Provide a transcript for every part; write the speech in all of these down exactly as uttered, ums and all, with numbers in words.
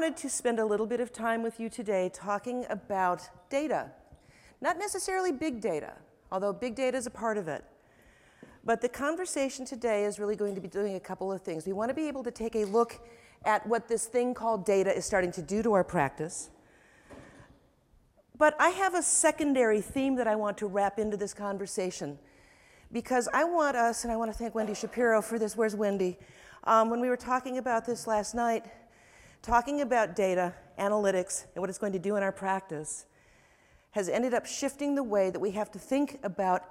wanted to spend a little bit of time with you today talking about data. Not necessarily big data, although big data is a part of it. But the conversation today is really going to be doing a couple of things. We want to be able to take a look at what this thing called data is starting to do to our practice. But I have a secondary theme that I want to wrap into this conversation, because I want us, and I want to thank Wendy Shapiro for this. Where's Wendy? Um, when we were talking about this last night, talking about data, analytics, and what it's going to do in our practice, has ended up shifting the way that we have to think about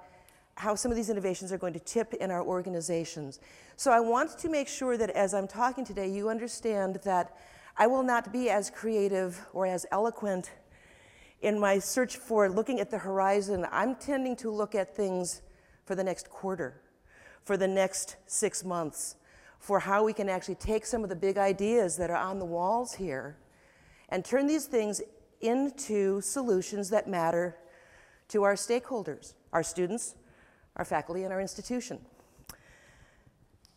how some of these innovations are going to tip in our organizations. So I want to make sure that as I'm talking today, you understand that I will not be as creative or as eloquent in my search for looking at the horizon. I'm tending to look at things for the next quarter, for the next six months, for how we can actually take some of the big ideas that are on the walls here and turn these things into solutions that matter to our stakeholders, our students, our faculty, and our institution.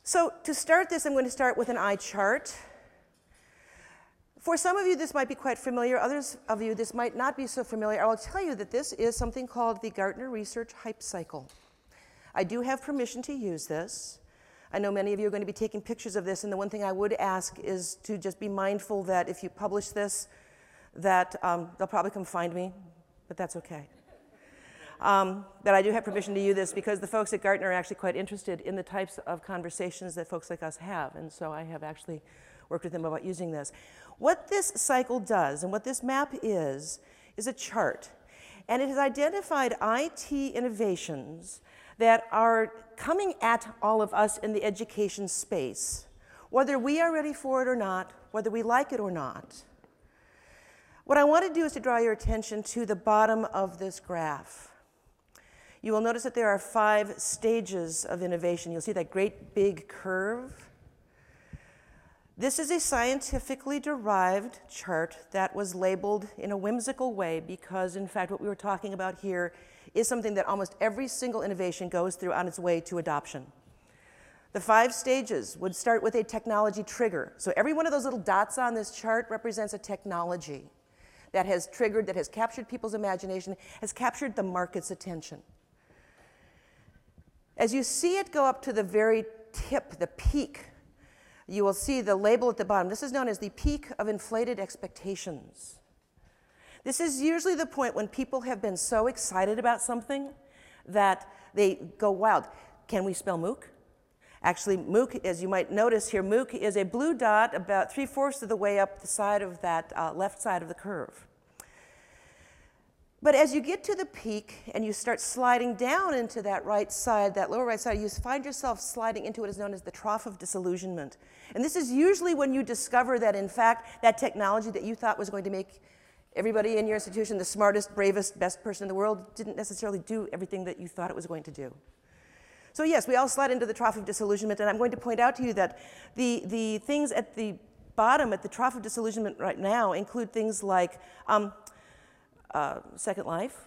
So to start this, I'm going to start with an eye chart. For some of you, this might be quite familiar. Others of you, this might not be so familiar. I'll tell you that this is something called the Gartner Research Hype Cycle. I do have permission to use this. I know many of you are going to be taking pictures of this, and the one thing I would ask is to just be mindful that if you publish this, that um, they'll probably come find me, but that's okay. Um, but I do have permission to use this because the folks at Gartner are actually quite interested in the types of conversations that folks like us have, and so I have actually worked with them about using this. What this cycle does, and what this map is, is a chart, and it has identified I T innovations that are coming at all of us in the education space, whether we are ready for it or not, whether we like it or not. What I want to do is to draw your attention to the bottom of this graph. You will notice that there are five stages of innovation. You'll see that great big curve. This is a scientifically derived chart that was labeled in a whimsical way because, in fact, what we were talking about here is something that almost every single innovation goes through on its way to adoption. The five stages would start with a technology trigger. So every one of those little dots on this chart represents a technology that has triggered, that has captured people's imagination, has captured the market's attention. As you see it go up to the very tip, the peak, you will see the label at the bottom. This is known as the peak of inflated expectations. This is usually the point when people have been so excited about something that they go wild. Can we spell MOOC? Actually, MOOC, as you might notice here, MOOC is a blue dot about three-fourths of the way up the side of that uh, left side of the curve. But as you get to the peak and you start sliding down into that right side, that lower right side, you find yourself sliding into what is known as the trough of disillusionment. And this is usually when you discover that, in fact, that technology that you thought was going to make everybody in your institution the smartest, bravest, best person in the world didn't necessarily do everything that you thought it was going to do. So yes, we all slide into the trough of disillusionment, and I'm going to point out to you that the, the things at the bottom, at the trough of disillusionment right now, include things like um, Uh, Second Life.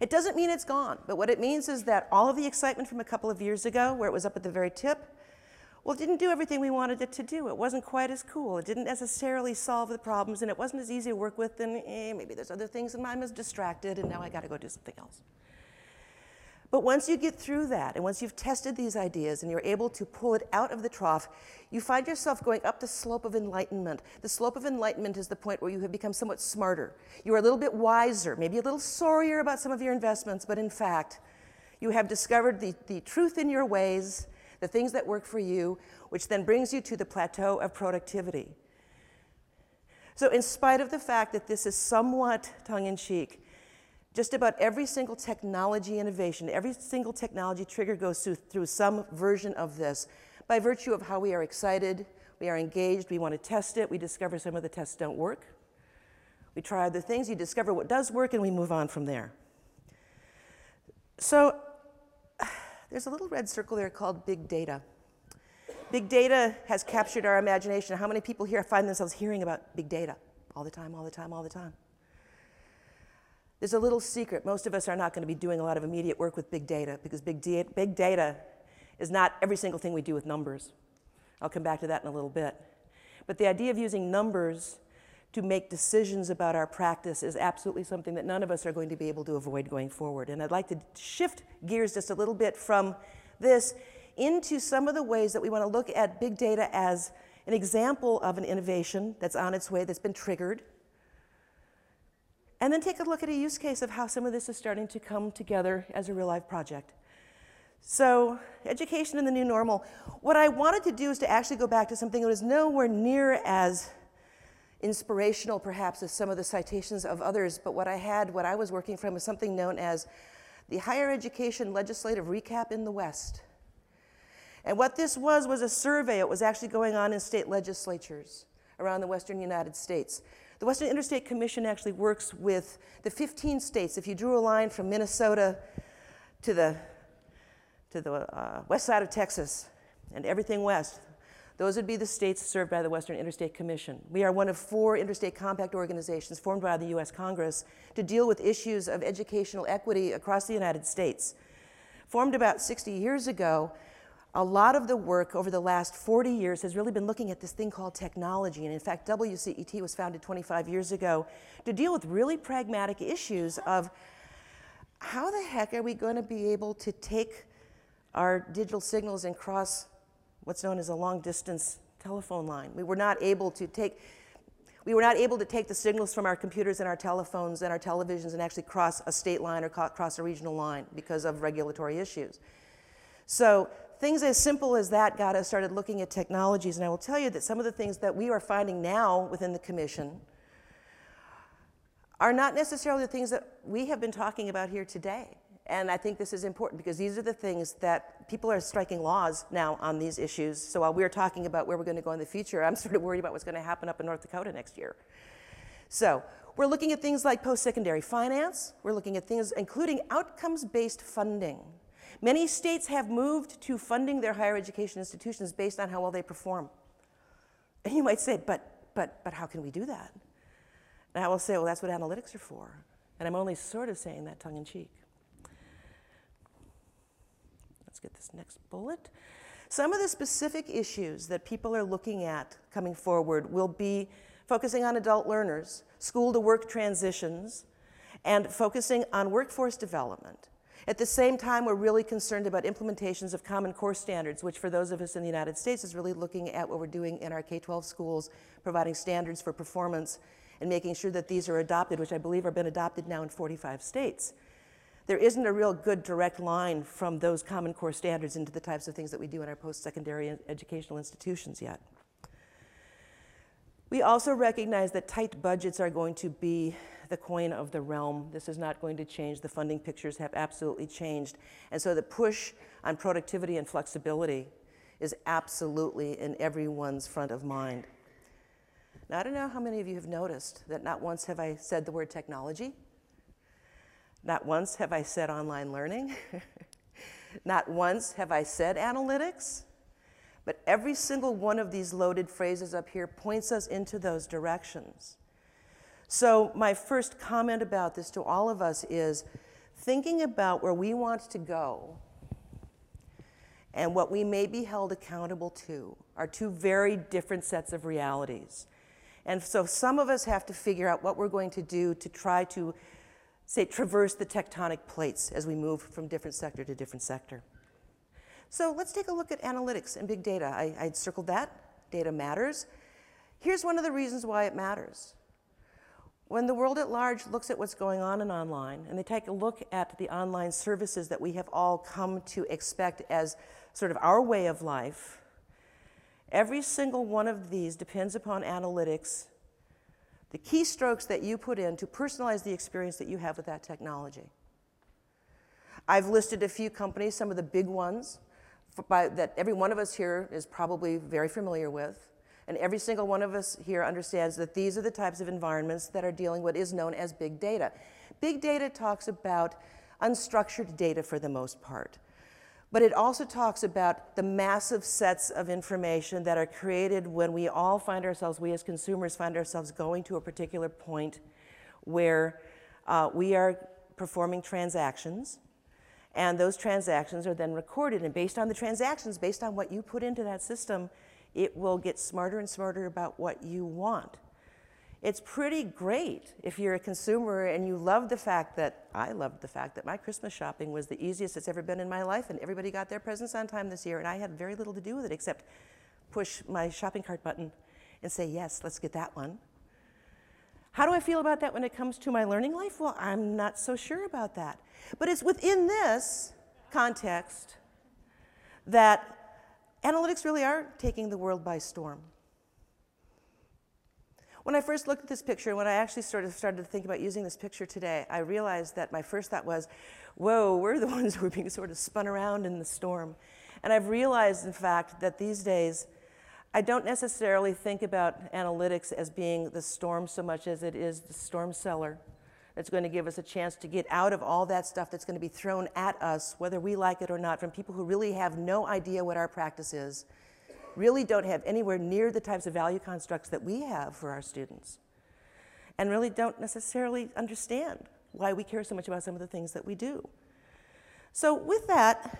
It doesn't mean it's gone, but what it means is that all of the excitement from a couple of years ago, where it was up at the very tip, well, it didn't do everything we wanted it to do. It wasn't quite as cool. It didn't necessarily solve the problems, and it wasn't as easy to work with, and eh, maybe there's other things, and I was distracted, and now I got to go do something else. But once you get through that, and once you've tested these ideas, and you're able to pull it out of the trough, you find yourself going up the slope of enlightenment. The slope of enlightenment is the point where you have become somewhat smarter. You are a little bit wiser, maybe a little sorrier about some of your investments, but in fact, you have discovered the, the truth in your ways, the things that work for you, which then brings you to the plateau of productivity. So in spite of the fact that this is somewhat tongue-in-cheek, just about every single technology innovation, every single technology trigger goes through, through some version of this by virtue of how we are excited, we are engaged, we want to test it, we discover some of the tests don't work. We try other things, you discover what does work, and we move on from there. So there's a little red circle there called big data. Big data has captured our imagination. How many people here find themselves hearing about big data all the time, all the time, all the time? There's a little secret. Most of us are not going to be doing a lot of immediate work with big data because big, da- big data is not every single thing we do with numbers. I'll come back to that in a little bit. But the idea of using numbers to make decisions about our practice is absolutely something that none of us are going to be able to avoid going forward. And I'd like to shift gears just a little bit from this into some of the ways that we want to look at big data as an example of an innovation that's on its way, that's been triggered. And then take a look at a use case of how some of this is starting to come together as a real life project. So, education in the new normal. What I wanted to do is to actually go back to something that was nowhere near as inspirational, perhaps, as some of the citations of others, but what I had, what I was working from, is something known as the Higher Education Legislative Recap in the West. And what this was was a survey. It was actually going on in state legislatures around the Western United States. The Western Interstate Commission actually works with the fifteen states. If you drew a line from Minnesota to the, to the uh, west side of Texas and everything west, those would be the states served by the Western Interstate Commission. We are one of four interstate compact organizations formed by the U S Congress to deal with issues of educational equity across the United States. Formed about sixty years ago, a lot of the work over the last forty years has really been looking at this thing called technology. And in fact, W C E T was founded twenty-five years ago to deal with really pragmatic issues of how the heck are we going to be able to take our digital signals and cross what's known as a long distance telephone line. We were not able to take we were not able to take the signals from our computers and our telephones and our televisions and actually cross a state line or cross a regional line because of regulatory issues. So things as simple as that got us started looking at technologies, and I will tell you that some of the things that we are finding now within the commission are not necessarily the things that we have been talking about here today. And I think this is important because these are the things that people are striking laws now on these issues. So while we're talking about where we're going to go in the future, I'm sort of worried about what's going to happen up in North Dakota next year. So we're looking at things like post-secondary finance. We're looking at things including outcomes-based funding. Many states have moved to funding their higher education institutions based on how well they perform. And you might say, but, but, but how can we do that? And I will say, well, that's what analytics are for. And I'm only sort of saying that tongue-in-cheek. Let's get this next bullet. Some of the specific issues that people are looking at coming forward will be focusing on adult learners, school-to-work transitions, and focusing on workforce development. At the same time, we're really concerned about implementations of Common Core standards, which for those of us in the United States is really looking at what we're doing in our K twelve schools, providing standards for performance and making sure that these are adopted, which I believe have been adopted now in forty-five states. There isn't a real good direct line from those Common Core standards into the types of things that we do in our post-secondary educational institutions yet. We also recognize that tight budgets are going to be the coin of the realm. This is not going to change. The funding pictures have absolutely changed. And so the push on productivity and flexibility is absolutely in everyone's front of mind. Now, I don't know how many of you have noticed that not once have I said the word technology. Not once have I said online learning. Not once have I said analytics. But every single one of these loaded phrases up here points us into those directions. So my first comment about this to all of us is thinking about where we want to go and what we may be held accountable to are two very different sets of realities. And so some of us have to figure out what we're going to do to try to, say, traverse the tectonic plates as we move from different sector to different sector. So let's take a look at analytics and big data. I, I circled that. Data matters. Here's one of the reasons why it matters. When the world at large looks at what's going on in online, and they take a look at the online services that we have all come to expect as sort of our way of life, every single one of these depends upon analytics, the keystrokes that you put in to personalize the experience that you have with that technology. I've listed a few companies, some of the big ones, by, that every one of us here is probably very familiar with. And every single one of us here understands that these are the types of environments that are dealing with what is known as big data. Big data talks about unstructured data for the most part. But it also talks about the massive sets of information that are created when we all find ourselves, we as consumers find ourselves going to a particular point where uh, we are performing transactions. And those transactions are then recorded. And based on the transactions, based on what you put into that system, It will get smarter and smarter about what you want. It's pretty great if you're a consumer and you love the fact that, I loved the fact that my Christmas shopping was the easiest it's ever been in my life, and everybody got their presents on time this year, and I had very little to do with it except push my shopping cart button and say, yes, let's get that one. How do I feel about that when it comes to my learning life? Well, I'm not so sure about that. But it's within this context that analytics really are taking the world by storm. When I first looked at this picture, when I actually sort of started to think about using this picture today, I realized that my first thought was, whoa, we're the ones who are being sort of spun around in the storm. And I've realized, in fact, that these days, I don't necessarily think about analytics as being the storm so much as it is the storm cellar that's going to give us a chance to get out of all that stuff that's going to be thrown at us, whether we like it or not, from people who really have no idea what our practice is, really don't have anywhere near the types of value constructs that we have for our students, and really don't necessarily understand why we care so much about some of the things that we do. So with that,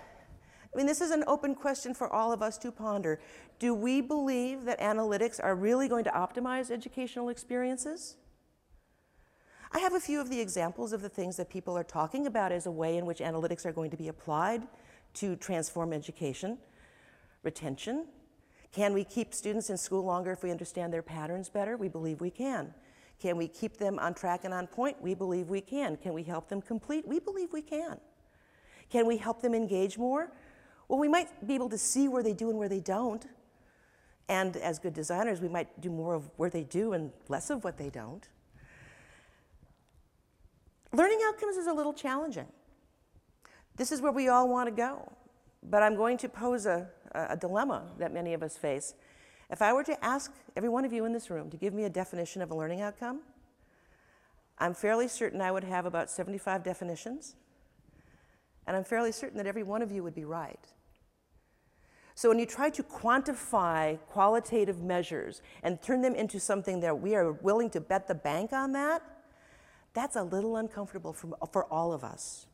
I mean, this is an open question for all of us to ponder. Do we believe that analytics are really going to optimize educational experiences? I have a few of the examples of the things that people are talking about as a way in which analytics are going to be applied to transform education. Retention. Can we keep students in school longer if we understand their patterns better? We believe we can. Can we keep them on track and on point? We believe we can. Can we help them complete? We believe we can. Can we help them engage more? Well, we might be able to see where they do and where they don't. And as good designers, we might do more of where they do and less of what they don't. Learning outcomes is a little challenging. This is where we all want to go. But I'm going to pose a, a dilemma that many of us face. If I were to ask every one of you in this room to give me a definition of a learning outcome, I'm fairly certain I would have about seventy-five definitions, and I'm fairly certain that every one of you would be right. So when you try to quantify qualitative measures and turn them into something that we are willing to bet the bank on, that, that's a little uncomfortable for, for all of us.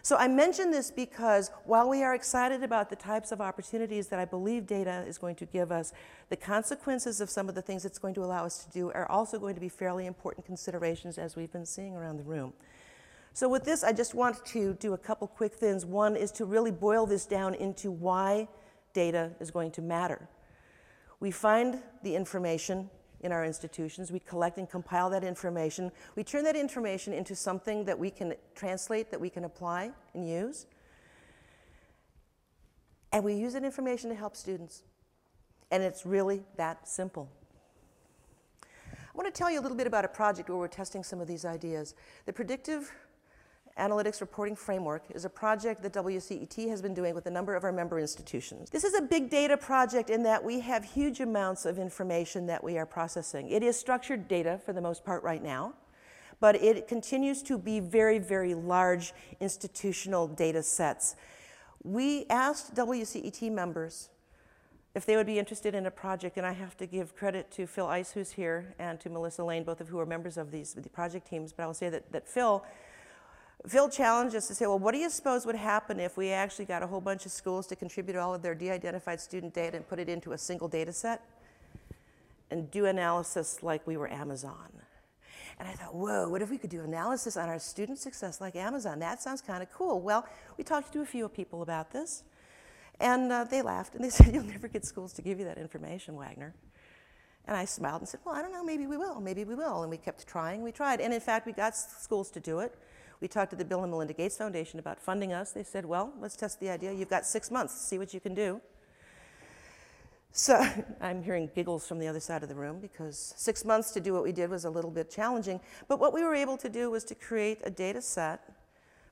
So I mention this because while we are excited about the types of opportunities that I believe data is going to give us, the consequences of some of the things it's going to allow us to do are also going to be fairly important considerations, as we've been seeing around the room. So with this, I just want to do a couple quick things. One is to really boil this down into why data is going to matter. We find the information in our institutions, we collect and compile that information, we turn that information into something that we can translate, that we can apply and use, and we use that information to help students. And it's really that simple. I want to tell you a little bit about a project where we're testing some of these ideas. The Predictive Analytics Reporting Framework is a project that W C E T has been doing with a number of our member institutions. This is a big data project in that we have huge amounts of information that we are processing. It is structured data for the most part right now, but it continues to be very, very large institutional data sets. We asked W C E T members if they would be interested in a project, and I have to give credit to Phil Ice, who's here, and to Melissa Lane, both of who are members of these the project teams, but I will say that, that Phil Phil challenged us to say, well, what do you suppose would happen if we actually got a whole bunch of schools to contribute all of their de-identified student data and put it into a single data set and do analysis like we were Amazon? And I thought, whoa, what if we could do analysis on our student success like Amazon? That sounds kind of cool. Well, we talked to a few people about this, and uh, they laughed, and they said, you'll never get schools to give you that information, Wagner. And I smiled and said, well, I don't know, maybe we will, maybe we will. And we kept trying, we tried. And in fact, we got schools to do it. We talked to the Bill and Melinda Gates Foundation about funding us. They said, well, let's test the idea. You've got six months. See what you can do. So I'm hearing giggles from the other side of the room, because six months to do what we did was a little bit challenging. But what we were able to do was to create a data set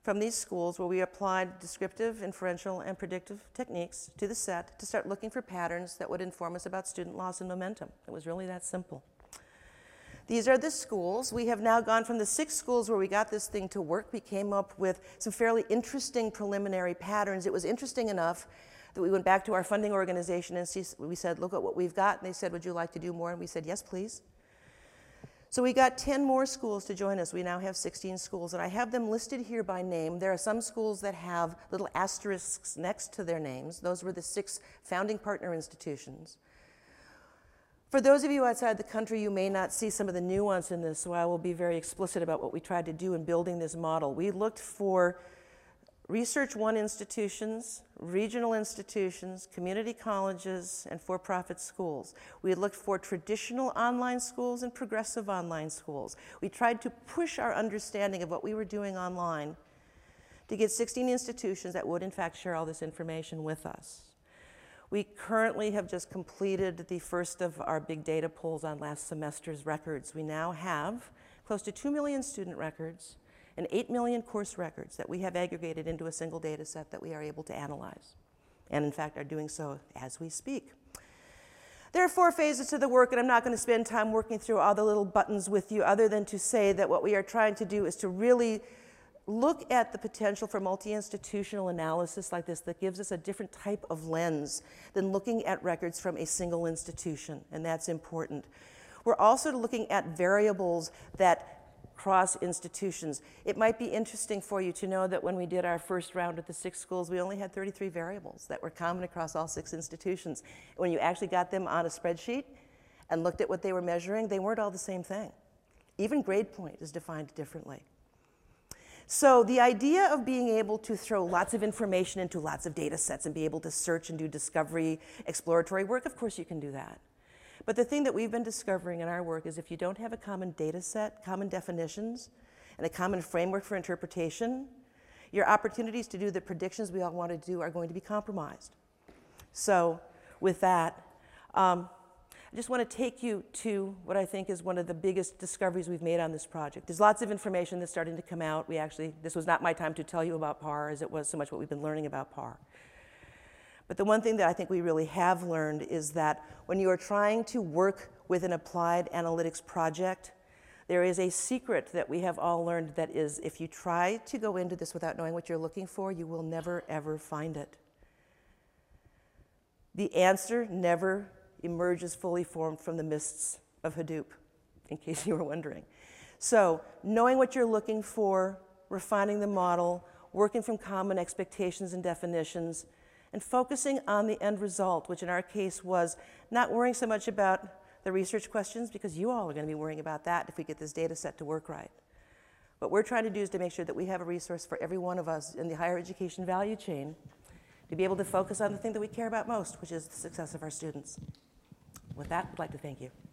from these schools where we applied descriptive, inferential, and predictive techniques to the set to start looking for patterns that would inform us about student loss and momentum. It was really that simple. These are the schools. We have now gone from the six schools where we got this thing to work. We came up with some fairly interesting preliminary patterns. It was interesting enough that we went back to our funding organization and we said, look at what we've got. And they said, would you like to do more? And we said, yes, please. So we got ten more schools to join us. We now have sixteen schools, and I have them listed here by name. There are some schools that have little asterisks next to their names. Those were the six founding partner institutions. For those of you outside the country, you may not see some of the nuance in this, so I will be very explicit about what we tried to do in building this model. We looked for Research One institutions, regional institutions, community colleges, and for-profit schools. We looked for traditional online schools and progressive online schools. We tried to push our understanding of what we were doing online to get sixteen institutions that would, in fact, share all this information with us. We currently have just completed the first of our big data polls on last semester's records. We now have close to two million student records and eight million course records that we have aggregated into a single data set that we are able to analyze, and in fact are doing so as we speak. There are four phases to the work, and I'm not going to spend time working through all the little buttons with you, other than to say that what we are trying to do is to really look at the potential for multi-institutional analysis like this that gives us a different type of lens than looking at records from a single institution, and that's important. We're also looking at variables that cross institutions. It might be interesting for you to know that when we did our first round at the six schools, we only had thirty-three variables that were common across all six institutions. When you actually got them on a spreadsheet and looked at what they were measuring, they weren't all the same thing. Even grade point is defined differently. So the idea of being able to throw lots of information into lots of data sets and be able to search and do discovery, exploratory work, of course you can do that. But the thing that we've been discovering in our work is if you don't have a common data set, common definitions, and a common framework for interpretation, your opportunities to do the predictions we all want to do are going to be compromised. So with that, um, I just want to take you to what I think is one of the biggest discoveries we've made on this project. There's lots of information that's starting to come out. We actually, this was not my time to tell you about P A R as it was so much what we've been learning about P A R. But the one thing that I think we really have learned is that when you are trying to work with an applied analytics project, there is a secret that we have all learned that is, if you try to go into this without knowing what you're looking for, you will never, ever find it. The answer never emerges fully formed from the mists of Hadoop, in case you were wondering. So knowing what you're looking for, refining the model, working from common expectations and definitions, and focusing on the end result, which in our case was not worrying so much about the research questions, because you all are going to be worrying about that if we get this data set to work right. What we're trying to do is to make sure that we have a resource for every one of us in the higher education value chain to be able to focus on the thing that we care about most, which is the success of our students. With that, I'd like to thank you.